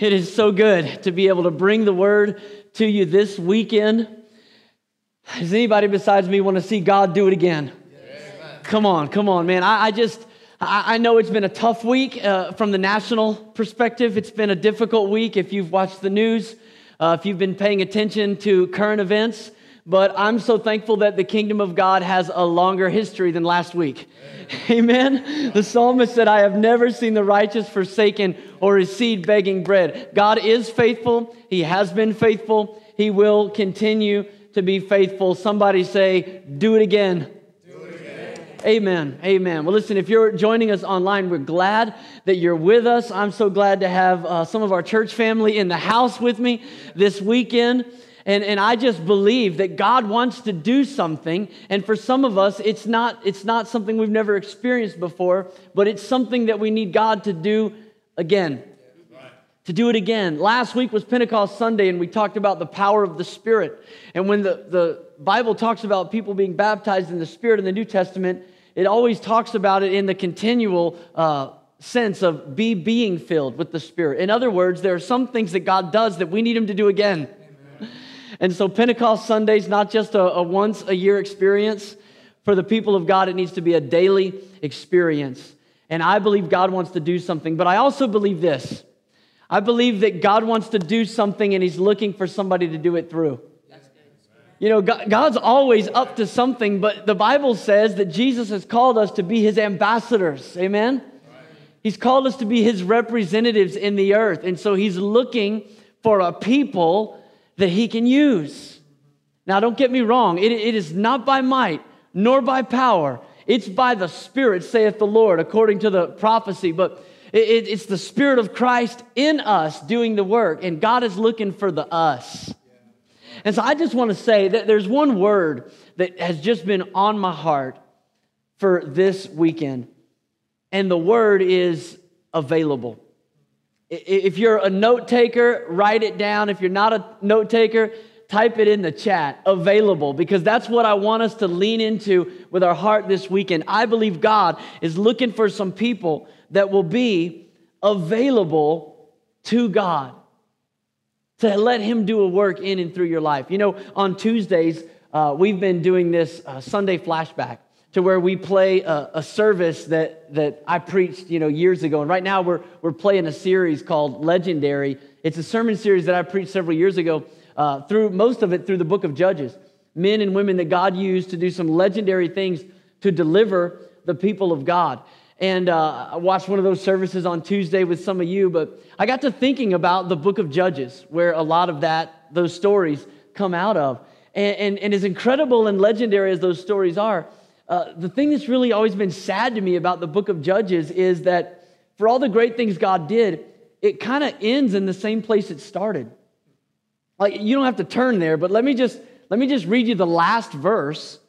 It is so good to be able to bring the word to you this weekend. Does anybody besides me want to see God do it again? Yes. Come on, man. I know it's been a tough week from the national perspective. It's been a difficult week if you've watched the news, if you've been paying attention to current events. But I'm so thankful that the kingdom of God has a longer history than last week. Amen. The psalmist said, I have never seen the righteous forsaken or his seed begging bread. God is faithful. He has been faithful. He will continue to be faithful. Somebody say, do it again. Do it again. Amen. Amen. Well, listen, if you're joining us online, we're glad that you're with us. I'm so glad to have some of our church family in the house with me this weekend. And I just believe that God wants to do something, and for some of us, it's not something we've never experienced before, but it's something that we need God to do again, right. To do it again. Last week was Pentecost Sunday, and we talked about the power of the Spirit, and when the Bible talks about people being baptized in the Spirit in the New Testament, it always talks about it in the continual sense of being filled with the Spirit. In other words, there are some things that God does that we need Him to do again. And so Pentecost Sunday is not just a once-a-year experience. For the people of God, it needs to be a daily experience. And I believe God wants to do something. But I also believe this. I believe that God wants to do something, and He's looking for somebody to do it through. You know, God's always up to something, but the Bible says that Jesus has called us to be His ambassadors. Amen? He's called us to be His representatives in the earth. And so He's looking for a people that He can use. Now, don't get me wrong. It is not by might, nor by power. It's by the Spirit, saith the Lord, according to the prophecy. But it's the Spirit of Christ in us doing the work. And God is looking for the us. And so I just want to say that there's one word that has just been on my heart for this weekend. And the word is available. If you're a note taker, write it down. If you're not a note taker, type it in the chat, available, because that's what I want us to lean into with our heart this weekend. I believe God is looking for some people that will be available to God, to let Him do a work in and through your life. You know, on Tuesdays, we've been doing this Sunday flashback, to where we play a service that I preached, you know, years ago. And right now we're playing a series called Legendary. It's a sermon series that I preached several years ago, through most of it through the book of Judges. Men and women that God used to do some legendary things to deliver the people of God. And I watched one of those services on Tuesday with some of you, but I got to thinking about the book of Judges, where a lot of those stories come out of. And as incredible and legendary as those stories are, the thing that's really always been sad to me about the book of Judges is that for all the great things God did, it kind of ends in the same place it started. Like, you don't have to turn there, but let me just read you the last verse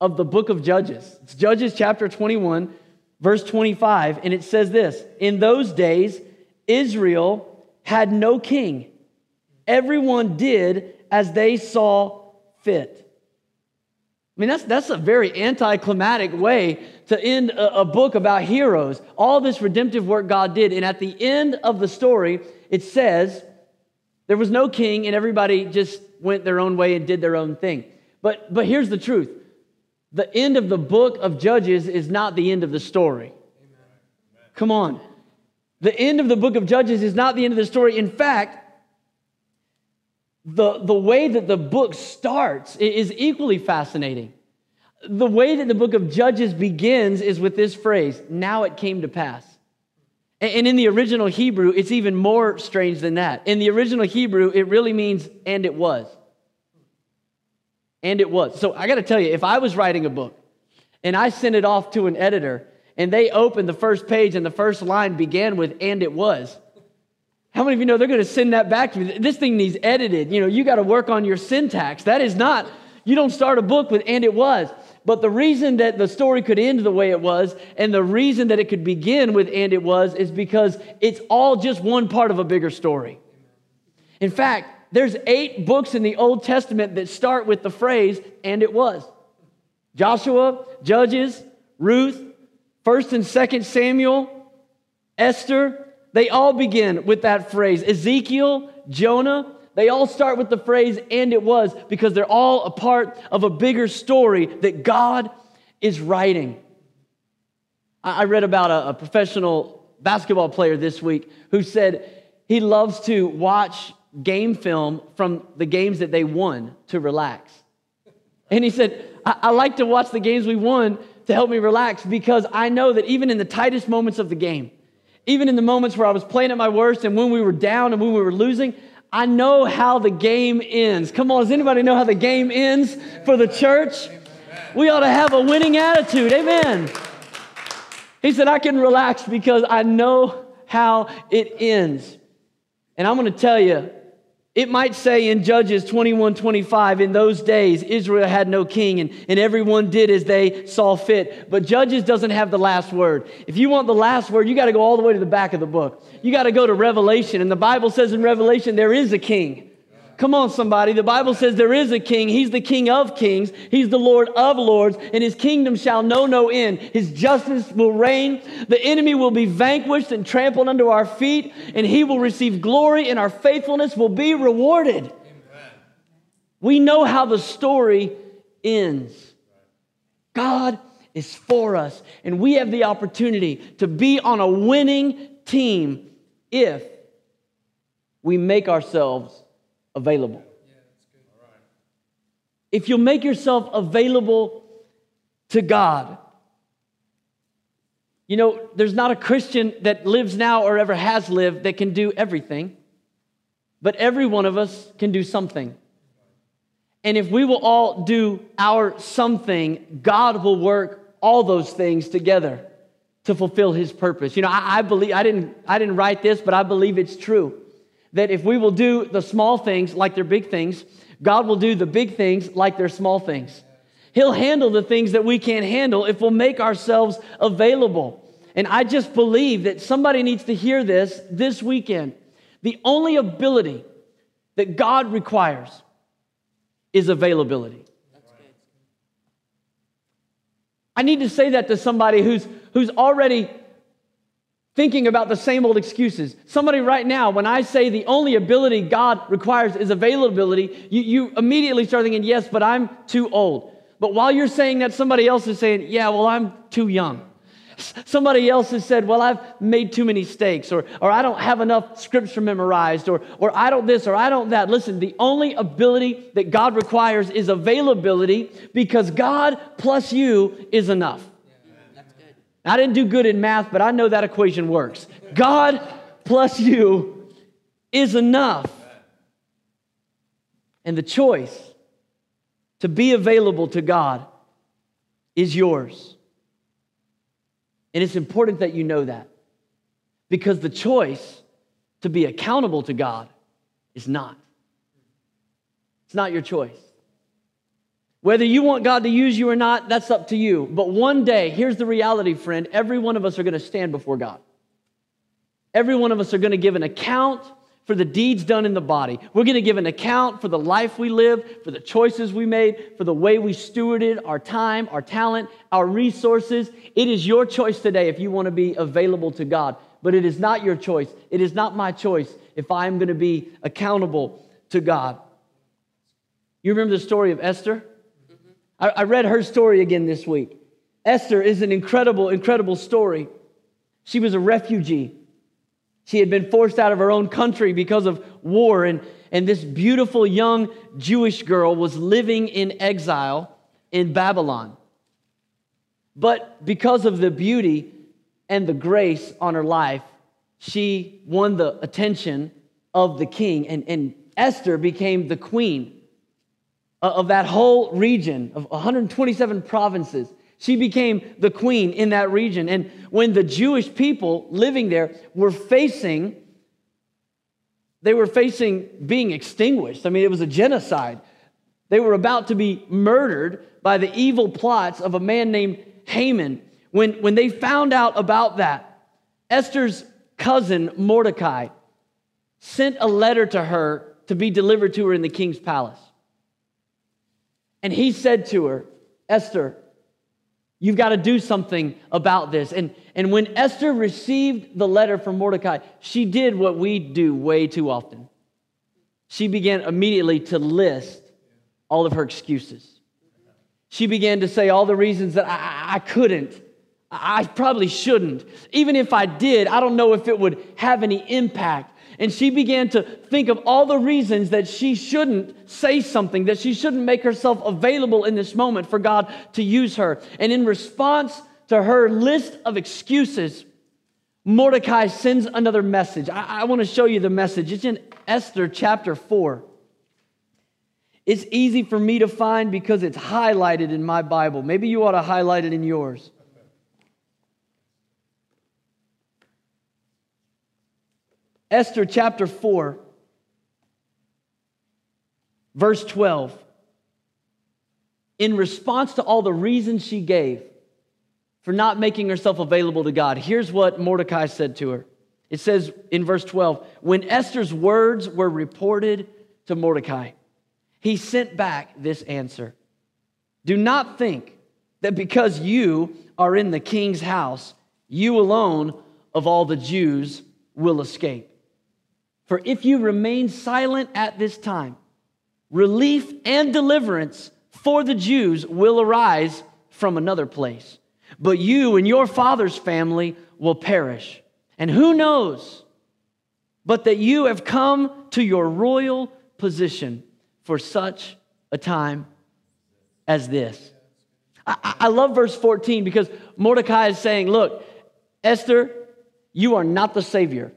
of the book of Judges. It's Judges chapter 21, verse 25, and it says this: In those days, Israel had no king. Everyone did as they saw fit. I mean, that's a very anticlimactic way to end a book about heroes. All this redemptive work God did. And at the end of the story, it says there was no king and everybody just went their own way and did their own thing. But here's the truth. The end of the book of Judges is not the end of the story. Amen. Come on. The end of the book of Judges is not the end of the story. In fact, the way that the book starts is equally fascinating. The way that the book of Judges begins is with this phrase, now it came to pass. And in the original Hebrew, it's even more strange than that. In the original Hebrew, it really means, and it was. And it was. So I got to tell you, if I was writing a book and I sent it off to an editor and they opened the first page and the first line began with, and it was, how many of you know they're going to send that back to me? This thing needs edited. You know, you got to work on your syntax. That is not, you don't start a book with, and it was. But the reason that the story could end the way it was, and the reason that it could begin with, and it was, is because it's all just one part of a bigger story. In fact, there's 8 books in the Old Testament that start with the phrase, and it was. Joshua, Judges, Ruth, 1st and 2nd Samuel, Esther. They all begin with that phrase. Ezekiel, Jonah, they all start with the phrase, and it was, because they're all a part of a bigger story that God is writing. I read about a professional basketball player this week who said he loves to watch game film from the games that they won to relax. And he said, I like to watch the games we won to help me relax, because I know that even in the tightest moments of the game, even in the moments where I was playing at my worst and when we were down and when we were losing, I know how the game ends. Come on, does anybody know how the game ends for the church? We ought to have a winning attitude. Amen. He said, I can relax because I know how it ends. And I'm going to tell you, it might say in Judges 21:25, in those days, Israel had no king, and everyone did as they saw fit. But Judges doesn't have the last word. If you want the last word, you got to go all the way to the back of the book. You got to go to Revelation. And the Bible says in Revelation, there is a king. Come on, somebody. The Bible says there is a king. He's the King of kings. He's the Lord of lords. And his kingdom shall know no end. His justice will reign. The enemy will be vanquished and trampled under our feet. And he will receive glory, and our faithfulness will be rewarded. Amen. We know how the story ends. God is for us. And we have the opportunity to be on a winning team if we make ourselves available. If you'll make yourself available to God. You know, there's not a Christian that lives now or ever has lived that can do everything, but every one of us can do something. And if we will all do our something, God will work all those things together to fulfill his purpose. You know, I believe, I didn't write this, but I believe it's true, that if we will do the small things like they're big things, God will do the big things like they're small things. He'll handle the things that we can't handle if we'll make ourselves available. And I just believe that somebody needs to hear this weekend. The only ability that God requires is availability. That's good. I need to say that to somebody who's already thinking about the same old excuses. Somebody right now, when I say the only ability God requires is availability, you immediately start thinking, yes, but I'm too old. But while you're saying that, somebody else is saying, yeah, well, I'm too young. Somebody else has said, well, I've made too many mistakes, or I don't have enough scripture memorized, or I don't this, or I don't that. Listen, the only ability that God requires is availability, because God plus you is enough. I didn't do good in math, but I know that equation works. God plus you is enough. And the choice to be available to God is yours. And it's important that you know that, because the choice to be accountable to God is not. It's not your choice. Whether you want God to use you or not, that's up to you. But one day, here's the reality, friend, every one of us are going to stand before God. Every one of us are going to give an account for the deeds done in the body. We're going to give an account for the life we lived, for the choices we made, for the way we stewarded our time, our talent, our resources. It is your choice today if you want to be available to God. But it is not your choice. It is not my choice if I'm going to be accountable to God. You remember the story of Esther? I read her story again this week. Esther is an incredible, incredible story. She was a refugee. She had been forced out of her own country because of war, and this beautiful young Jewish girl was living in exile in Babylon. But because of the beauty and the grace on her life, she won the attention of the king, and Esther became the queen of that whole region of 127 provinces. She became the queen in that region. And when the Jewish people living there were facing being extinguished. I mean, it was a genocide. They were about to be murdered by the evil plots of a man named Haman. When they found out about that, Esther's cousin Mordecai sent a letter to her to be delivered to her in the king's palace. And he said to her, Esther, You've got to do something about this. And when Esther received the letter from Mordecai, she did what we do way too often. She began immediately to list all of her excuses. She began to say all the reasons that I couldn't, I probably shouldn't. Even if I did, I don't know if it would have any impact. And she began to think of all the reasons that she shouldn't say something, that she shouldn't make herself available in this moment for God to use her. And in response to her list of excuses, Mordecai sends another message. I want to show you the message. It's in Esther chapter 4. It's easy for me to find because it's highlighted in my Bible. Maybe you ought to highlight it in yours. Esther chapter 4, verse 12. In response to all the reasons she gave for not making herself available to God, here's what Mordecai said to her. It says in verse 12, when Esther's words were reported to Mordecai, he sent back this answer. Do not think that because you are in the king's house, you alone of all the Jews will escape. For if you remain silent at this time, relief and deliverance for the Jews will arise from another place. But you and your father's family will perish. And who knows but that you have come to your royal position for such a time as this. I love verse 14 because Mordecai is saying, look, Esther, you are not the Savior.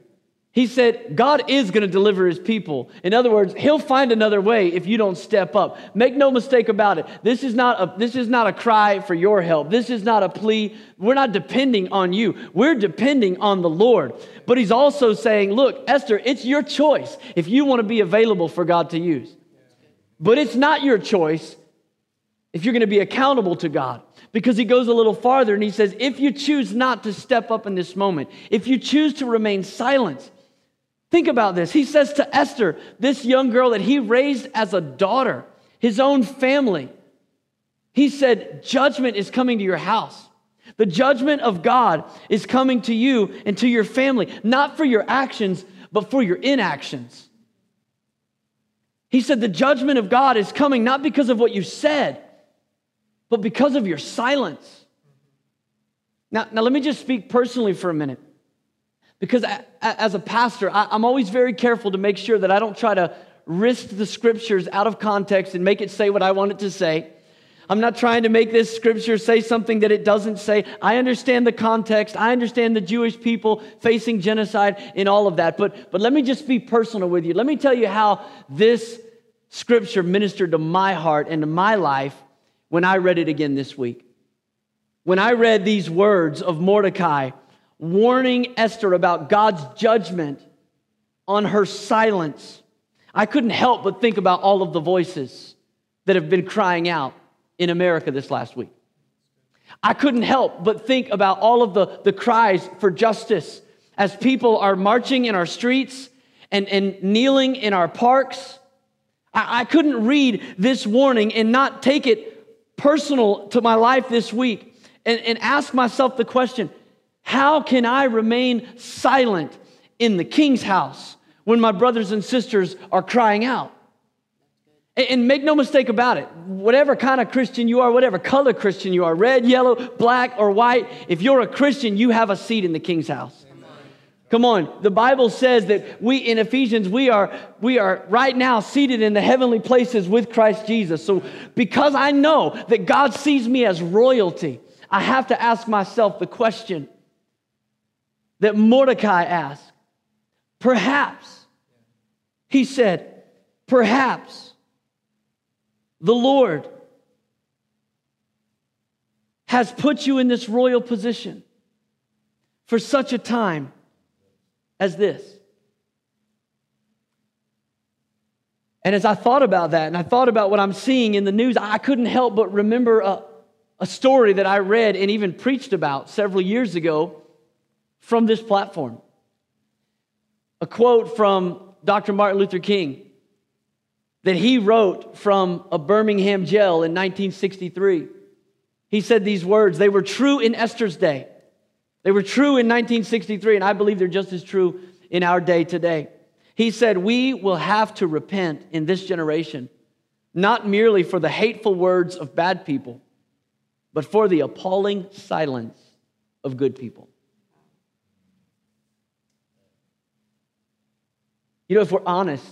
He said, God is going to deliver his people. In other words, he'll find another way if you don't step up. Make no mistake about it. This is not a cry for your help. This is not a plea. We're not depending on you. We're depending on the Lord. But he's also saying, look, Esther, it's your choice if you want to be available for God to use. But it's not your choice if you're going to be accountable to God. Because he goes a little farther and he says, if you choose not to step up in this moment, if you choose to remain silent, think about this. He says to Esther, this young girl that he raised as a daughter, his own family, he said, judgment is coming to your house. The judgment of God is coming to you and to your family, not for your actions, but for your inactions. He said the judgment of God is coming not because of what you said, but because of your silence. Now let me just speak personally for a minute. Because as a pastor, I'm always very careful to make sure that I don't try to wrist the scriptures out of context and make it say what I want it to say. I'm not trying to make this scripture say something that it doesn't say. I understand the context. I understand the Jewish people facing genocide and all of that. But let me just be personal with you. Let me tell you how this scripture ministered to my heart and to my life when I read it again this week. When I read these words of Mordecai warning Esther about God's judgment on her silence, I couldn't help but think about all of the voices that have been crying out in America this last week. I couldn't help but think about all of the cries for justice as people are marching in our streets and kneeling in our parks. I couldn't read this warning and not take it personal to my life this week and ask myself the question, how can I remain silent in the king's house when my brothers and sisters are crying out? And make no mistake about it, whatever kind of Christian you are, whatever color Christian you are, red, yellow, black, or white, if you're a Christian, you have a seat in the king's house. Amen. Come on. The Bible says that we, in Ephesians, we are right now seated in the heavenly places with Christ Jesus. So because I know that God sees me as royalty, I have to ask myself the question that Mordecai asked. Perhaps, he said, perhaps the Lord has put you in this royal position for such a time as this. And as I thought about that, and I thought about what I'm seeing in the news, I couldn't help but remember a story that I read and even preached about several years ago from this platform. A quote from Dr. Martin Luther King that he wrote from a Birmingham jail in 1963. he said these words. They were true in Esther's day. They were true in 1963, and I believe they're just as true in our day today. He said, we will have to repent in this generation, not merely for the hateful words of bad people, but for the appalling silence of good people. You know, if we're honest,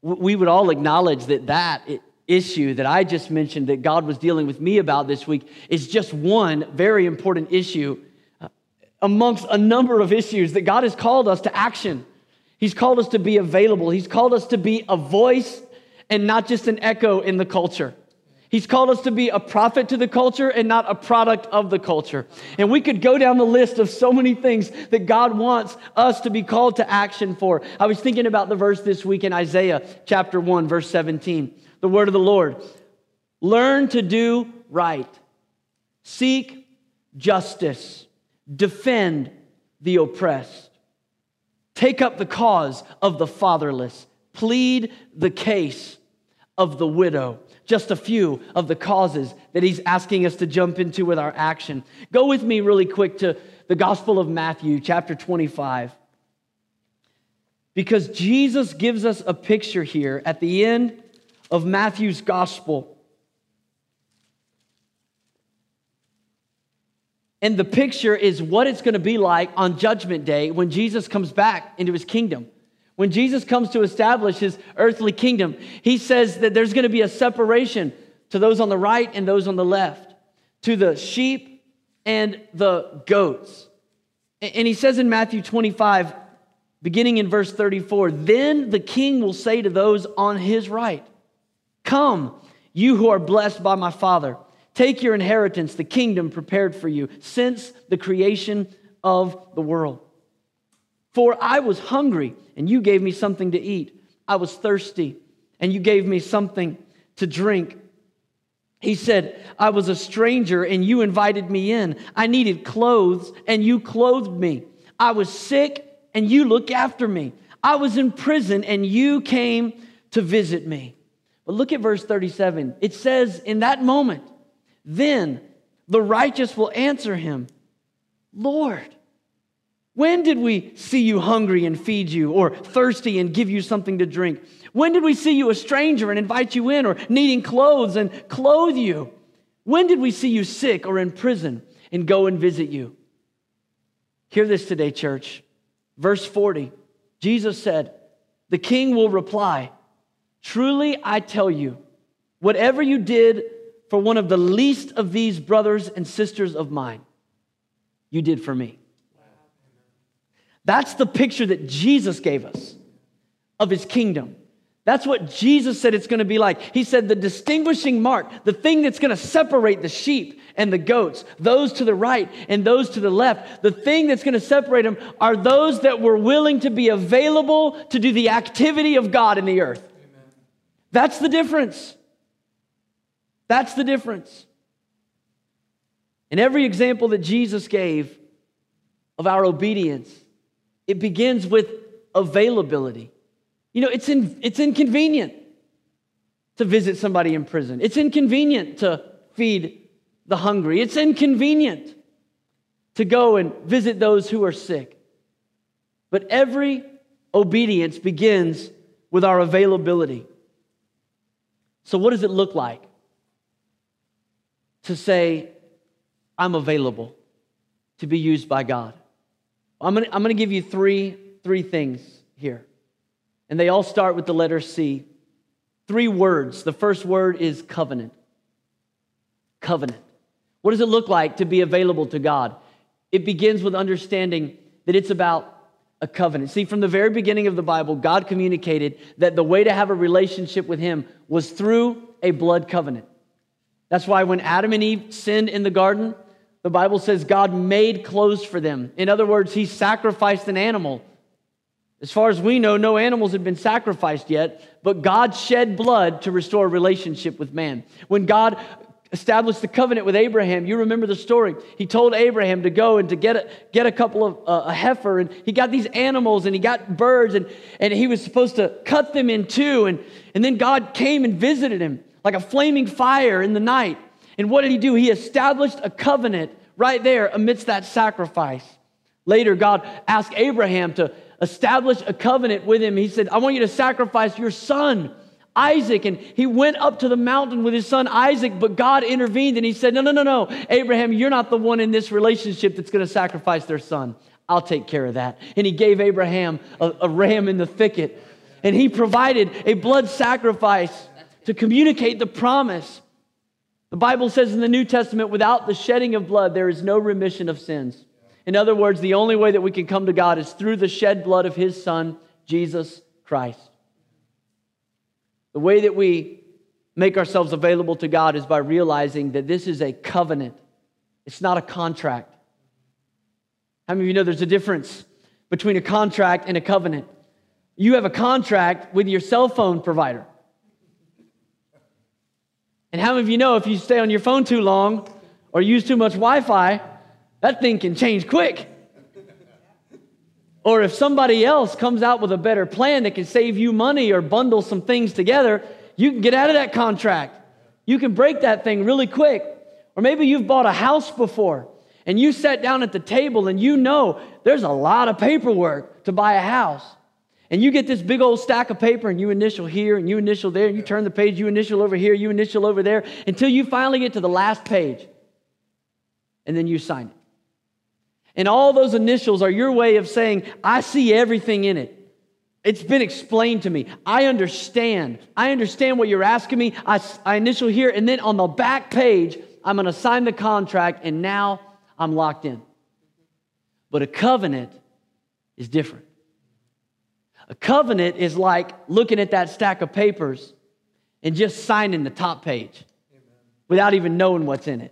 we would all acknowledge that issue that I just mentioned that God was dealing with me about this week is just one very important issue amongst a number of issues that God has called us to action. He's called us to be available. He's called us to be a voice and not just an echo in the culture. He's called us to be a prophet to the culture and not a product of the culture. And we could go down the list of so many things that God wants us to be called to action for. I was thinking about the verse this week in Isaiah chapter 1, verse 17. The word of the Lord. Learn to do right. Seek justice. Defend the oppressed. Take up the cause of the fatherless. Plead the case of the widow. Just a few of the causes that he's asking us to jump into with our action. Go with me really quick to the Gospel of Matthew, chapter 25. Because Jesus gives us a picture here at the end of Matthew's Gospel. And the picture is what it's going to be like on Judgment Day when Jesus comes back into his kingdom. When Jesus comes to establish his earthly kingdom, he says that there's going to be a separation to those on the right and those on the left, to the sheep and the goats. And he says in Matthew 25, beginning in verse 34, then the king will say to those on his right, come, you who are blessed by my Father, take your inheritance, the kingdom prepared for you since the creation of the world. For I was hungry, and you gave me something to eat. I was thirsty, and you gave me something to drink. He said, I was a stranger, and you invited me in. I needed clothes, and you clothed me. I was sick, and you looked after me. I was in prison, and you came to visit me. But look at verse 37. It says, in that moment, then the righteous will answer him, Lord, when did we see you hungry and feed you, or thirsty and give you something to drink? When did we see you a stranger and invite you in, or needing clothes and clothe you? When did we see you sick or in prison and go and visit you? Hear this today, church. Verse 40, Jesus said, the king will reply, truly I tell you, whatever you did for one of the least of these brothers and sisters of mine, you did for me. That's the picture that Jesus gave us of his kingdom. That's what Jesus said it's going to be like. He said the distinguishing mark, the thing that's going to separate the sheep and the goats, those to the right and those to the left, the thing that's going to separate them are those that were willing to be available to do the activity of God in the earth. Amen. That's the difference. That's the difference. And every example that Jesus gave of our obedience, it begins with availability. You know, it's inconvenient to visit somebody in prison. It's inconvenient to feed the hungry. It's inconvenient to go and visit those who are sick. But every obedience begins with our availability. So what does it look like to say, I'm available to be used by God? I'm going to give you three things here. And they all start with the letter C. Three words. The first word is covenant. Covenant. What does it look like to be available to God? It begins with understanding that it's about a covenant. See, from the very beginning of the Bible, God communicated that the way to have a relationship with him was through a blood covenant. That's why when Adam and Eve sinned in the garden, the Bible says God made clothes for them. In other words, he sacrificed an animal. As far as we know, no animals had been sacrificed yet, but God shed blood to restore a relationship with man. When God established the covenant with Abraham, you remember the story. He told Abraham to go and to get a couple of a heifer, and he got these animals, and he got birds, and he was supposed to cut them in two, and then God came and visited him like a flaming fire in the night. And what did he do? He established a covenant right there amidst that sacrifice. Later, God asked Abraham to establish a covenant with him. He said, I want you to sacrifice your son, Isaac. And he went up to the mountain with his son, Isaac, but God intervened and he said, no, Abraham, you're not the one in this relationship that's going to sacrifice their son. I'll take care of that. And he gave Abraham a ram in the thicket. And he provided a blood sacrifice to communicate the promise. The Bible says in the New Testament, without the shedding of blood, there is no remission of sins. In other words, the only way that we can come to God is through the shed blood of his son, Jesus Christ. The way that we make ourselves available to God is by realizing that this is a covenant. It's not a contract. How many of you know there's a difference between a contract and a covenant? You have a contract with your cell phone provider. And how many of you know if you stay on your phone too long or use too much Wi-Fi, that thing can change quick? Or if somebody else comes out with a better plan that can save you money or bundle some things together, you can get out of that contract. You can break that thing really quick. Or maybe you've bought a house before and you sat down at the table and you know there's a lot of paperwork to buy a house. And you get this big old stack of paper and you initial here and you initial there and you turn the page, you initial over here, you initial over there until you finally get to the last page. And then you sign it. And all those initials are your way of saying, I see everything in it. It's been explained to me. I understand. I understand what you're asking me. I initial here, and then on the back page, I'm going to sign the contract, and now I'm locked in. But a covenant is different. A covenant is like looking at that stack of papers and just signing the top page without even knowing what's in it.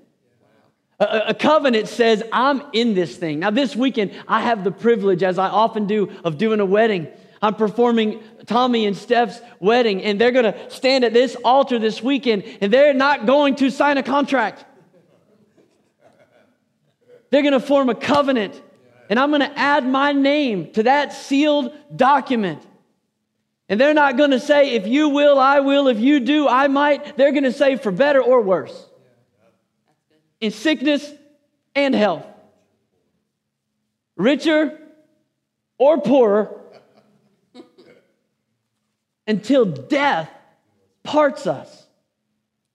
A covenant says, I'm in this thing. Now, this weekend, I have the privilege, as I often do, of doing a wedding. I'm performing Tommy and Steph's wedding, and they're going to stand at this altar this weekend, and they're not going to sign a contract. They're going to form a covenant, and I'm going to add my name to that sealed document. And they're not going to say, if you will, I will. If you do, I might. They're going to say, for better or worse. In sickness and health, richer or poorer, until death parts us.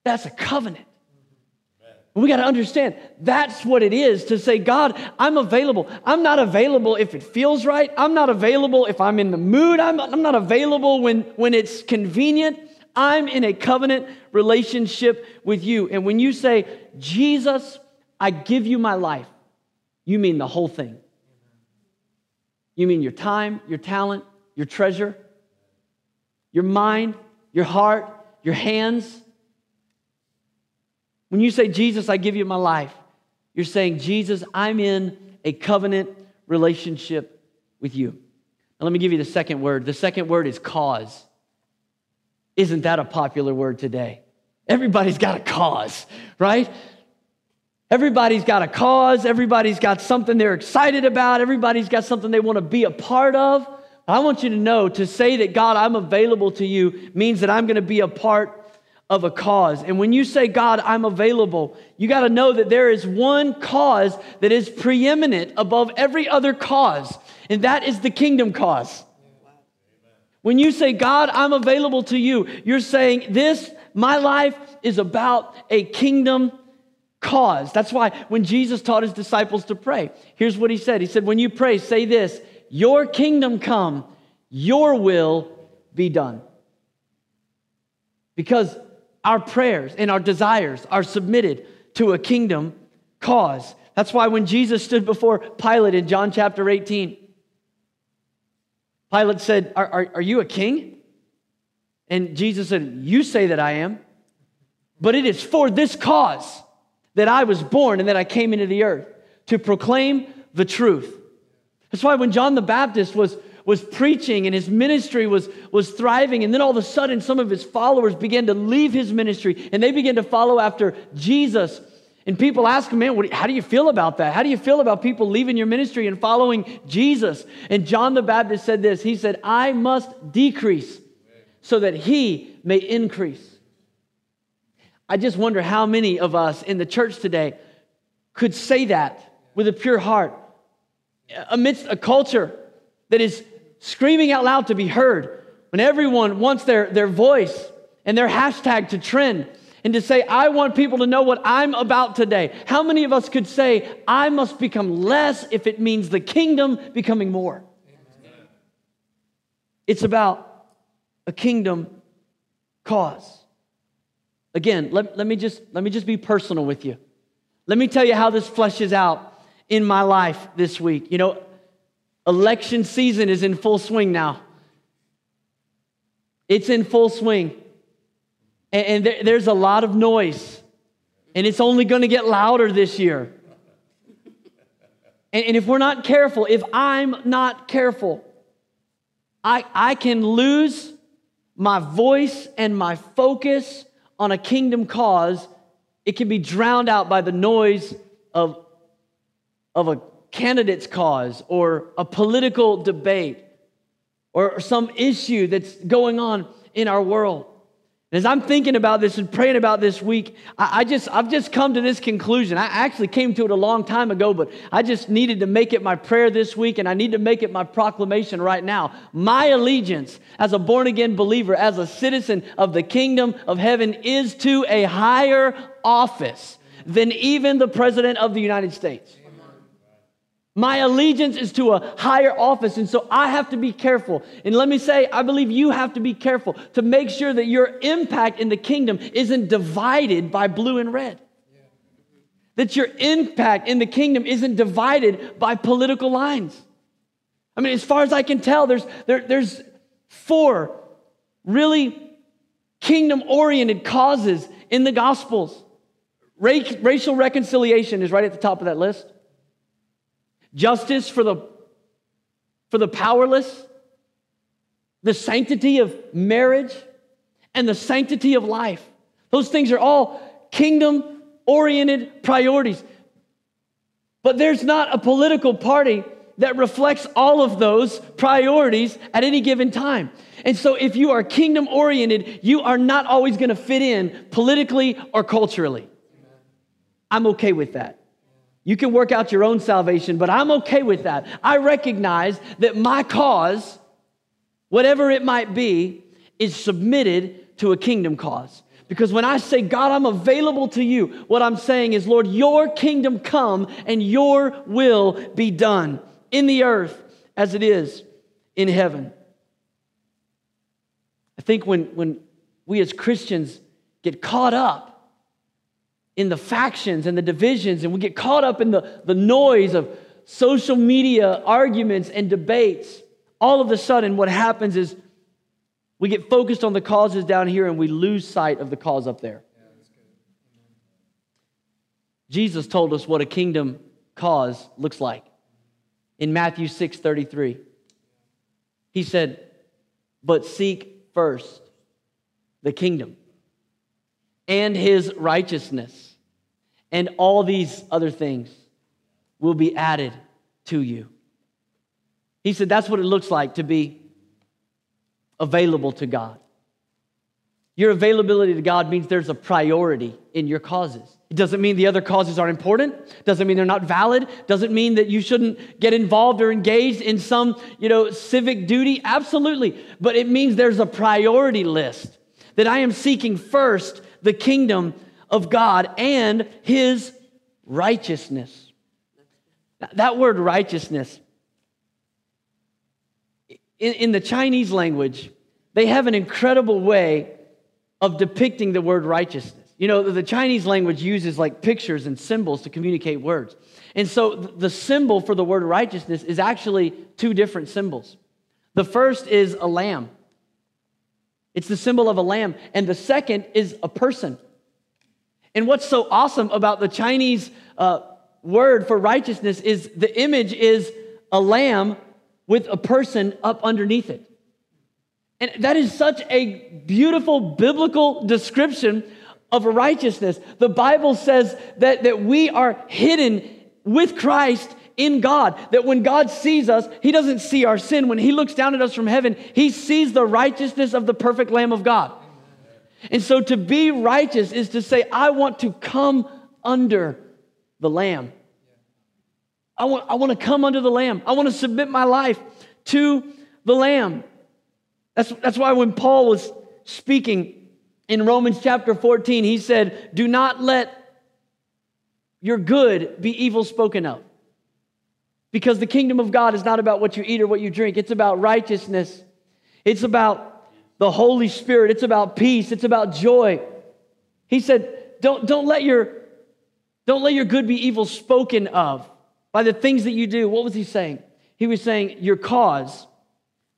That's a covenant. We got to understand that's what it is to say, God, I'm available. I'm not available if it feels right. I'm not available if I'm in the mood. I'm not available when it's convenient. I'm in a covenant relationship with you. And when you say, Jesus, I give you my life, you mean the whole thing. You mean your time, your talent, your treasure, your mind, your heart, your hands. When you say, Jesus, I give you my life, you're saying, Jesus, I'm in a covenant relationship with you. Now, let me give you the second word. The second word is cause. Isn't that a popular word today? Everybody's got a cause, right? Everybody's got a cause. Everybody's got something they're excited about. Everybody's got something they want to be a part of. I want you to know, to say that, God, I'm available to you, means that I'm going to be a part of a cause. And when you say, God, I'm available, you got to know that there is one cause that is preeminent above every other cause, and that is the kingdom cause. When you say, God, I'm available to you, you're saying this, my life is about a kingdom cause. That's why when Jesus taught his disciples to pray, here's what he said. He said, when you pray, say this, your kingdom come, your will be done. Because our prayers and our desires are submitted to a kingdom cause. That's why when Jesus stood before Pilate in John chapter 18, Pilate said, are you a king? And Jesus said, you say that I am, but it is for this cause that I was born and that I came into the earth, to proclaim the truth. That's why when John the Baptist was preaching and his ministry was thriving, and then all of a sudden some of his followers began to leave his ministry and they began to follow after Jesus. And people ask him, man, how do you feel about that? How do you feel about people leaving your ministry and following Jesus? And John the Baptist said this. He said, I must decrease so that he may increase. I just wonder how many of us in the church today could say that with a pure heart amidst a culture that is screaming out loud to be heard, when everyone wants their voice and their hashtag to trend and to say, I want people to know what I'm about today. How many of us could say, I must become less if it means the kingdom becoming more? Amen. It's about a kingdom cause. Again, let me just be personal with you. Let me tell you how this fleshes out in my life this week. You know, election season is in full swing now. It's in full swing. And there's a lot of noise. And it's only going to get louder this year. And if we're not careful, if I'm not careful, I can lose my voice and my focus on a kingdom cause. It can be drowned out by the noise of a candidate's cause or a political debate or some issue that's going on in our world. And as I'm thinking about this and praying about this week, I've just come to this conclusion. I actually came to it a long time ago, but I just needed to make it my prayer this week, and I need to make it my proclamation right now. My allegiance as a born-again believer, as a citizen of the kingdom of heaven, is to a higher office than even the President of the United States. My allegiance is to a higher office, and so I have to be careful. And let me say, I believe you have to be careful to make sure that your impact in the kingdom isn't divided by blue and red. Yeah. That your impact in the kingdom isn't divided by political lines. I mean, as far as I can tell, there's four really kingdom-oriented causes in the Gospels. Racial reconciliation is right at the top of that list. Justice for the powerless, the sanctity of marriage, and the sanctity of life. Those things are all kingdom-oriented priorities. But there's not a political party that reflects all of those priorities at any given time. And so if you are kingdom-oriented, you are not always going to fit in politically or culturally. I'm okay with that. You can work out your own salvation, but I'm okay with that. I recognize that my cause, whatever it might be, is submitted to a kingdom cause. Because when I say, God, I'm available to you, what I'm saying is, Lord, your kingdom come and your will be done in the earth as it is in heaven. I think when we as Christians get caught up in the factions and the divisions, and we get caught up in the noise of social media arguments and debates, all of a sudden what happens is we get focused on the causes down here and we lose sight of the cause up there. Yeah, that's good. Jesus told us what a kingdom cause looks like. In Matthew 6:33, he said, but seek first the kingdom and his righteousness, and all these other things will be added to you. He said that's what it looks like to be available to God. Your availability to God means there's a priority in your causes. It doesn't mean the other causes aren't important. It doesn't mean they're not valid. It doesn't mean that you shouldn't get involved or engaged in some, civic duty. Absolutely. But it means there's a priority list, that I am seeking first the kingdom of God and his righteousness. That word righteousness, in the Chinese language, they have an incredible way of depicting the word righteousness. You know, the Chinese language uses like pictures and symbols to communicate words. And so the symbol for the word righteousness is actually two different symbols. The first is a lamb. It's the symbol of a lamb. And the second is a person. And what's so awesome about the Chinese word for righteousness is the image is a lamb with a person up underneath it. And that is such a beautiful biblical description of righteousness. The Bible says that we are hidden with Christ in God, that when God sees us, he doesn't see our sin. When he looks down at us from heaven, he sees the righteousness of the perfect Lamb of God. And so to be righteous is to say, I want to come under the Lamb. I want to come under the Lamb. I want to submit my life to the Lamb. That's why when Paul was speaking in Romans chapter 14, he said, do not let your good be evil spoken of. Because the kingdom of God is not about what you eat or what you drink. It's about righteousness. It's about the Holy Spirit. It's about peace. It's about joy. He said, don't let your good be evil spoken of by the things that you do. What was he saying? He was saying your cause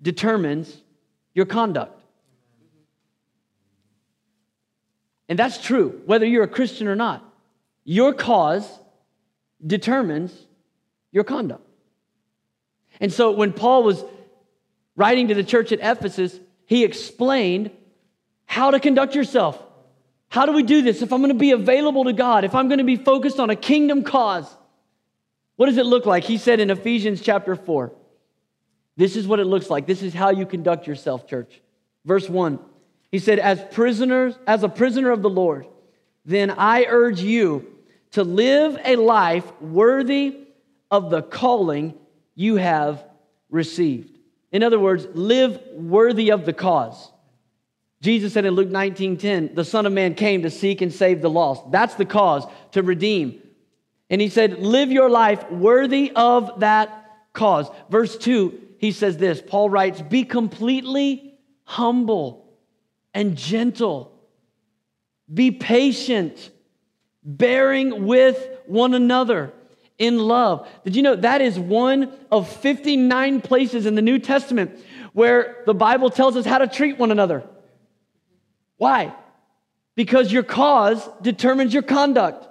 determines your conduct. And that's true, whether you're a Christian or not. Your cause determines your conduct. And so when Paul was writing to the church at Ephesus, he explained how to conduct yourself. How do we do this? If I'm going to be available to God, if I'm going to be focused on a kingdom cause, what does it look like? He said in Ephesians chapter 4, this is what it looks like. This is how you conduct yourself, church. Verse 1, he said, as a prisoner of the Lord, then I urge you to live a life worthy of the calling you have received. In other words, live worthy of the cause. Jesus said in Luke 19:10, the Son of Man came to seek and save the lost. That's the cause, to redeem. And he said, live your life worthy of that cause. Verse 2, he says this, Paul writes, be completely humble and gentle. Be patient, bearing with one another in love. Did you know that is one of 59 places in the New Testament where the Bible tells us how to treat one another? Why? Because your cause determines your conduct.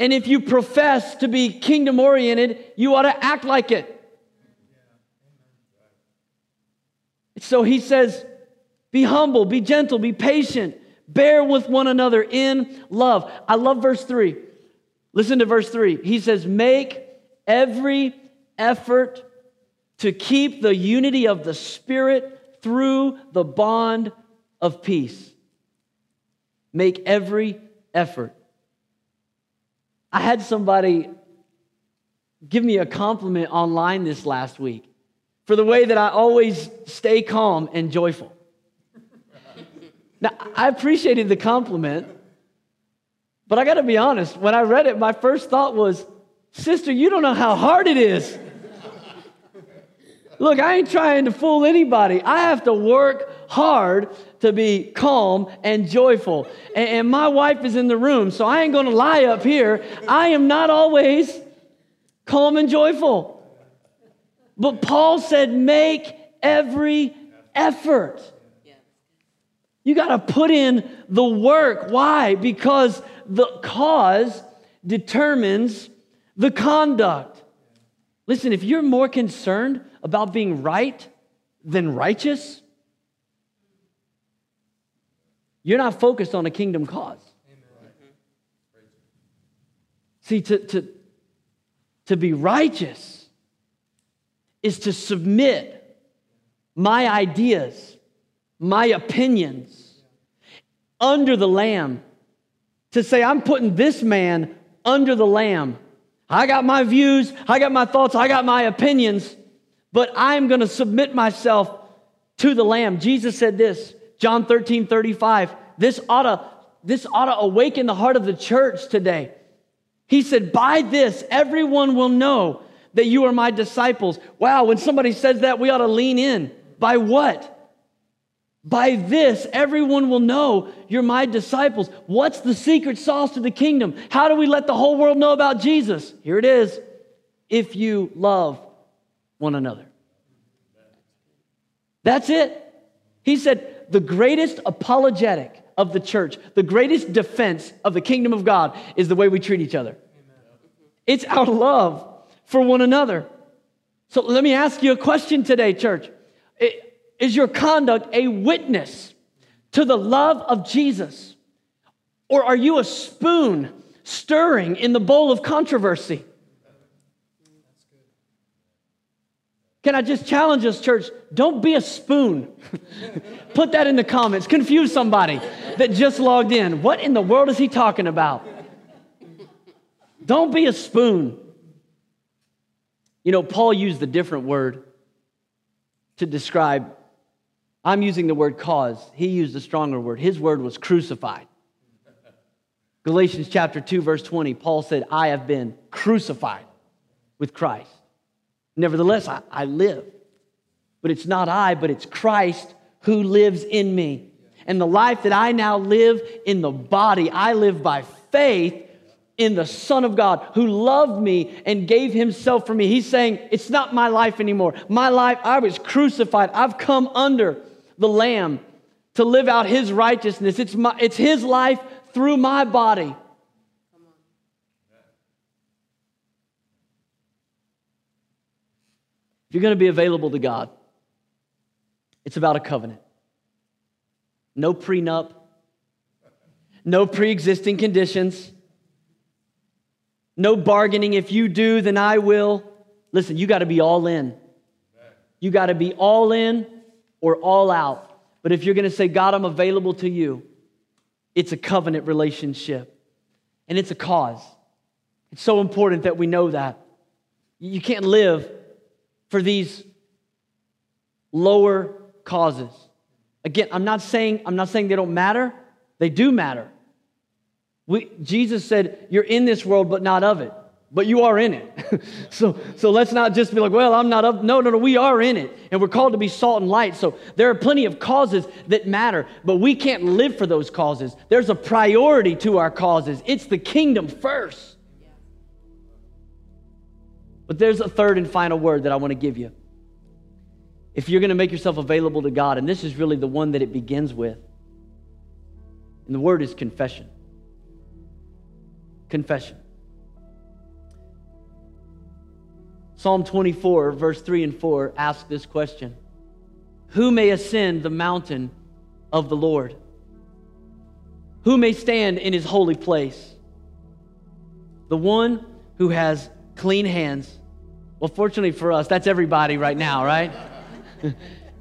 And if you profess to be kingdom-oriented, you ought to act like it. So he says, be humble, be gentle, be patient, bear with one another in love. I love verse 3. Listen to verse 3. He says, make every effort to keep the unity of the Spirit through the bond of peace. Make every effort. I had somebody give me a compliment online this last week for the way that I always stay calm and joyful. Now, I appreciated the compliment, but I got to be honest, when I read it, my first thought was, sister, you don't know how hard it is. Look, I ain't trying to fool anybody. I have to work hard to be calm and joyful. And my wife is in the room, so I ain't going to lie up here. I am not always calm and joyful. But Paul said, make every effort. You got to put in the work. Why? Because the cause determines the conduct. Listen, if you're more concerned about being right than righteous, you're not focused on a kingdom cause. See, to be righteous is to submit my ideas, my opinions under the Lamb. To say, I'm putting this man under the Lamb. I got my views, I got my thoughts, I got my opinions, but I'm going to submit myself to the Lamb. Jesus said this, John 13:35, this ought to awaken the heart of the church today. He said, by this, everyone will know that you are my disciples. Wow, when somebody says that, we ought to lean in. By what? By this, everyone will know you're my disciples. What's the secret sauce to the kingdom? How do we let the whole world know about Jesus? Here it is. If you love one another. That's it. He said, the greatest apologetic of the church, the greatest defense of the kingdom of God is the way we treat each other. It's our love for one another. So let me ask you a question today, church. Is your conduct a witness to the love of Jesus? Or are you a spoon stirring in the bowl of controversy? Can I just challenge us, church? Don't be a spoon. Put that in the comments. Confuse somebody. that just logged in. What in the world is he talking about? Don't be a spoon. You know, Paul used a different word to describe. I'm using the word cause. He used a stronger word. His word was crucified. Galatians chapter 2, verse 20, Paul said, I have been crucified with Christ. Nevertheless, I live. But it's not I, but it's Christ who lives in me. And the life that I now live in the body, I live by faith in the Son of God who loved me and gave himself for me. He's saying, it's not my life anymore. My life, I was crucified. I've come under the Lamb to live out his righteousness. It's his life through my body. If you're going to be available to God, it's about a covenant. No prenup, no pre-existing conditions, no bargaining. If you do, then I will. Listen, you got to be all in. You got to be all in or all out. But if you're going to say, God, I'm available to you, it's a covenant relationship. And it's a cause. It's so important that we know that. You can't live for these lower causes. Again, I'm not saying they don't matter. They do matter. Jesus said, you're in this world, but not of it. But you are in it. So let's not just be like, well, I'm not of. No, we are in it. And we're called to be salt and light. So there are plenty of causes that matter, but we can't live for those causes. There's a priority to our causes. It's the kingdom first. Yeah. But there's a third and final word that I want to give you. If you're going to make yourself available to God, and this is really the one that it begins with, and the word is confession. Confession. Psalm 24, verse 3 and 4 asks this question. Who may ascend the mountain of the Lord? Who may stand in his holy place? The one who has clean hands. Well, fortunately for us, that's everybody right now, right?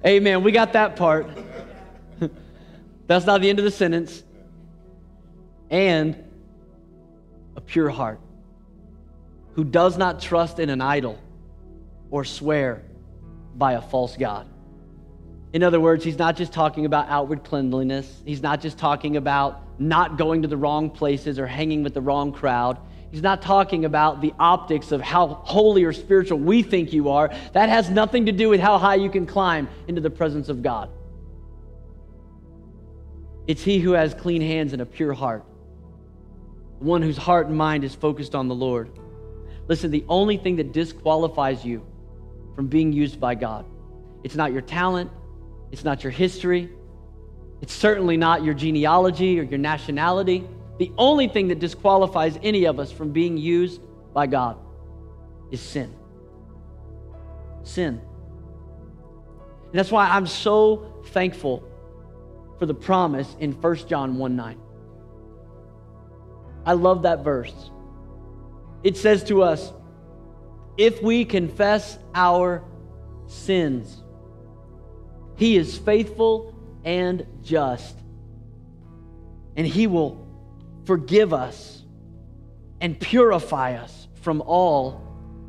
Amen. We got that part. That's not the end of the sentence. And a pure heart, who does not trust in an idol or swear by a false god. In other words, he's not just talking about outward cleanliness. He's not just talking about not going to the wrong places or hanging with the wrong crowd. He's not talking about the optics of how holy or spiritual we think you are. That has nothing to do with how high you can climb into the presence of God. It's he who has clean hands and a pure heart, one whose heart and mind is focused on the Lord. Listen, the only thing that disqualifies you from being used by God, it's not your talent, it's not your history, it's certainly not your genealogy or your nationality. The only thing that disqualifies any of us from being used by God is sin. Sin. And that's why I'm so thankful for the promise in 1 John 1:9. I love that verse. It says to us, if we confess our sins, he is faithful and just, and he will forgive us and purify us from all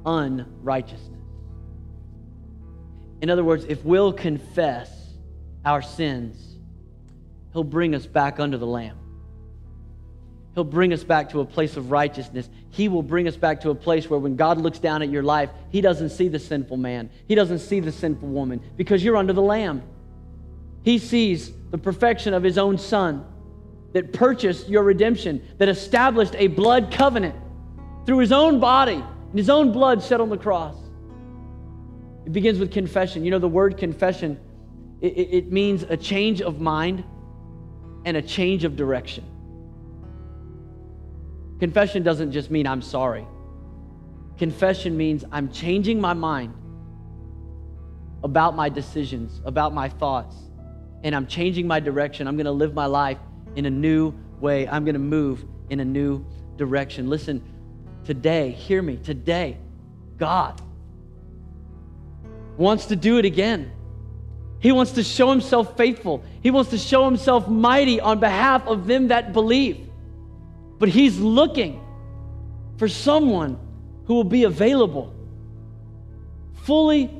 unrighteousness. In other words, if we'll confess our sins, he'll bring us back under the Lamb. He'll bring us back to a place of righteousness. He will bring us back to a place where when God looks down at your life, he doesn't see the sinful man. He doesn't see the sinful woman because you're under the Lamb. He sees the perfection of his own Son that purchased your redemption, that established a blood covenant through his own body and his own blood shed on the cross. It begins with confession. You know, the word confession, it means a change of mind and a change of direction. Confession doesn't just mean I'm sorry. Confession means I'm changing my mind about my decisions, about my thoughts, and I'm changing my direction. I'm going to live my life in a new way. I'm going to move in a new direction. Listen, today, hear me, today, God wants to do it again. He wants to show himself faithful. He wants to show himself mighty on behalf of them that believe. But he's looking for someone who will be available, fully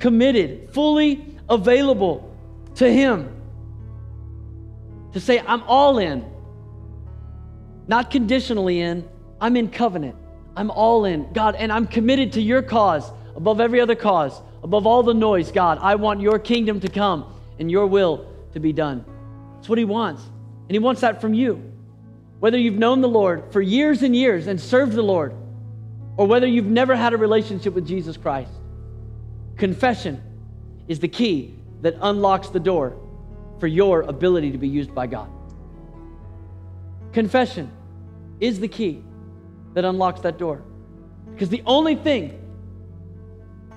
committed, fully available to him, to say, I'm all in. Not conditionally in, I'm in covenant. I'm all in, God, and I'm committed to your cause above every other cause, above all the noise, God. I want your kingdom to come and your will to be done. That's what he wants, and he wants that from you. Whether you've known the Lord for years and years and served the Lord, or whether you've never had a relationship with Jesus Christ, confession is the key that unlocks the door for your ability to be used by God. Confession is the key that unlocks that door. Because the only thing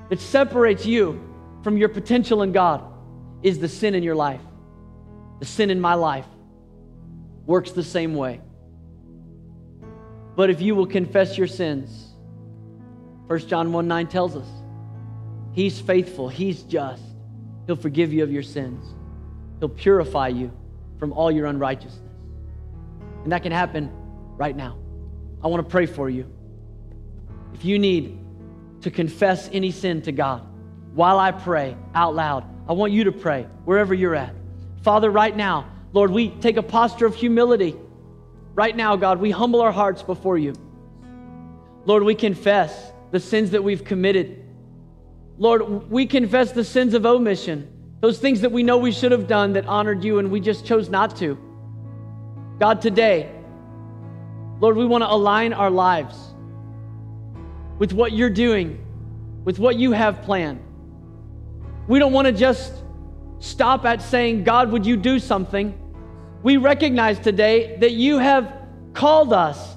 that separates you from your potential in God is the sin in your life. The sin in my life works the same way. But if you will confess your sins, 1 John 1:9 tells us, he's faithful, he's just. He'll forgive you of your sins. He'll purify you from all your unrighteousness. And that can happen right now. I want to pray for you. If you need to confess any sin to God, while I pray out loud, I want you to pray wherever you're at. Father, right now, Lord, we take a posture of humility. Right now, God, we humble our hearts before you. Lord, we confess the sins that we've committed. Lord, we confess the sins of omission, those things that we know we should have done that honored you and we just chose not to. God, today, Lord, we want to align our lives with what you're doing, with what you have planned. We don't want to just stop at saying, God, would you do something? We recognize today that you have called us.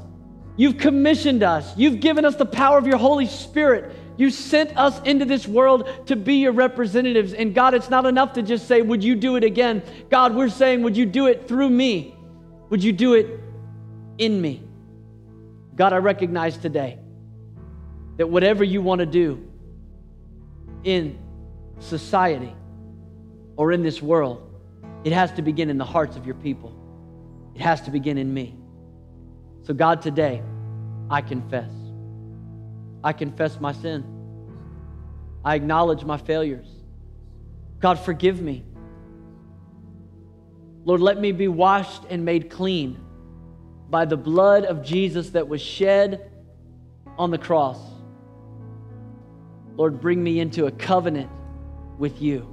You've commissioned us. You've given us the power of your Holy Spirit. You sent us into this world to be your representatives. And God, it's not enough to just say, would you do it again? God, we're saying, would you do it through me? Would you do it in me? God, I recognize today that whatever you want to do in society or in this world, it has to begin in the hearts of your people. It has to begin in me. So God, today, I confess. I confess my sin. I acknowledge my failures. God, forgive me. Lord, let me be washed and made clean by the blood of Jesus that was shed on the cross. Lord, bring me into a covenant with you.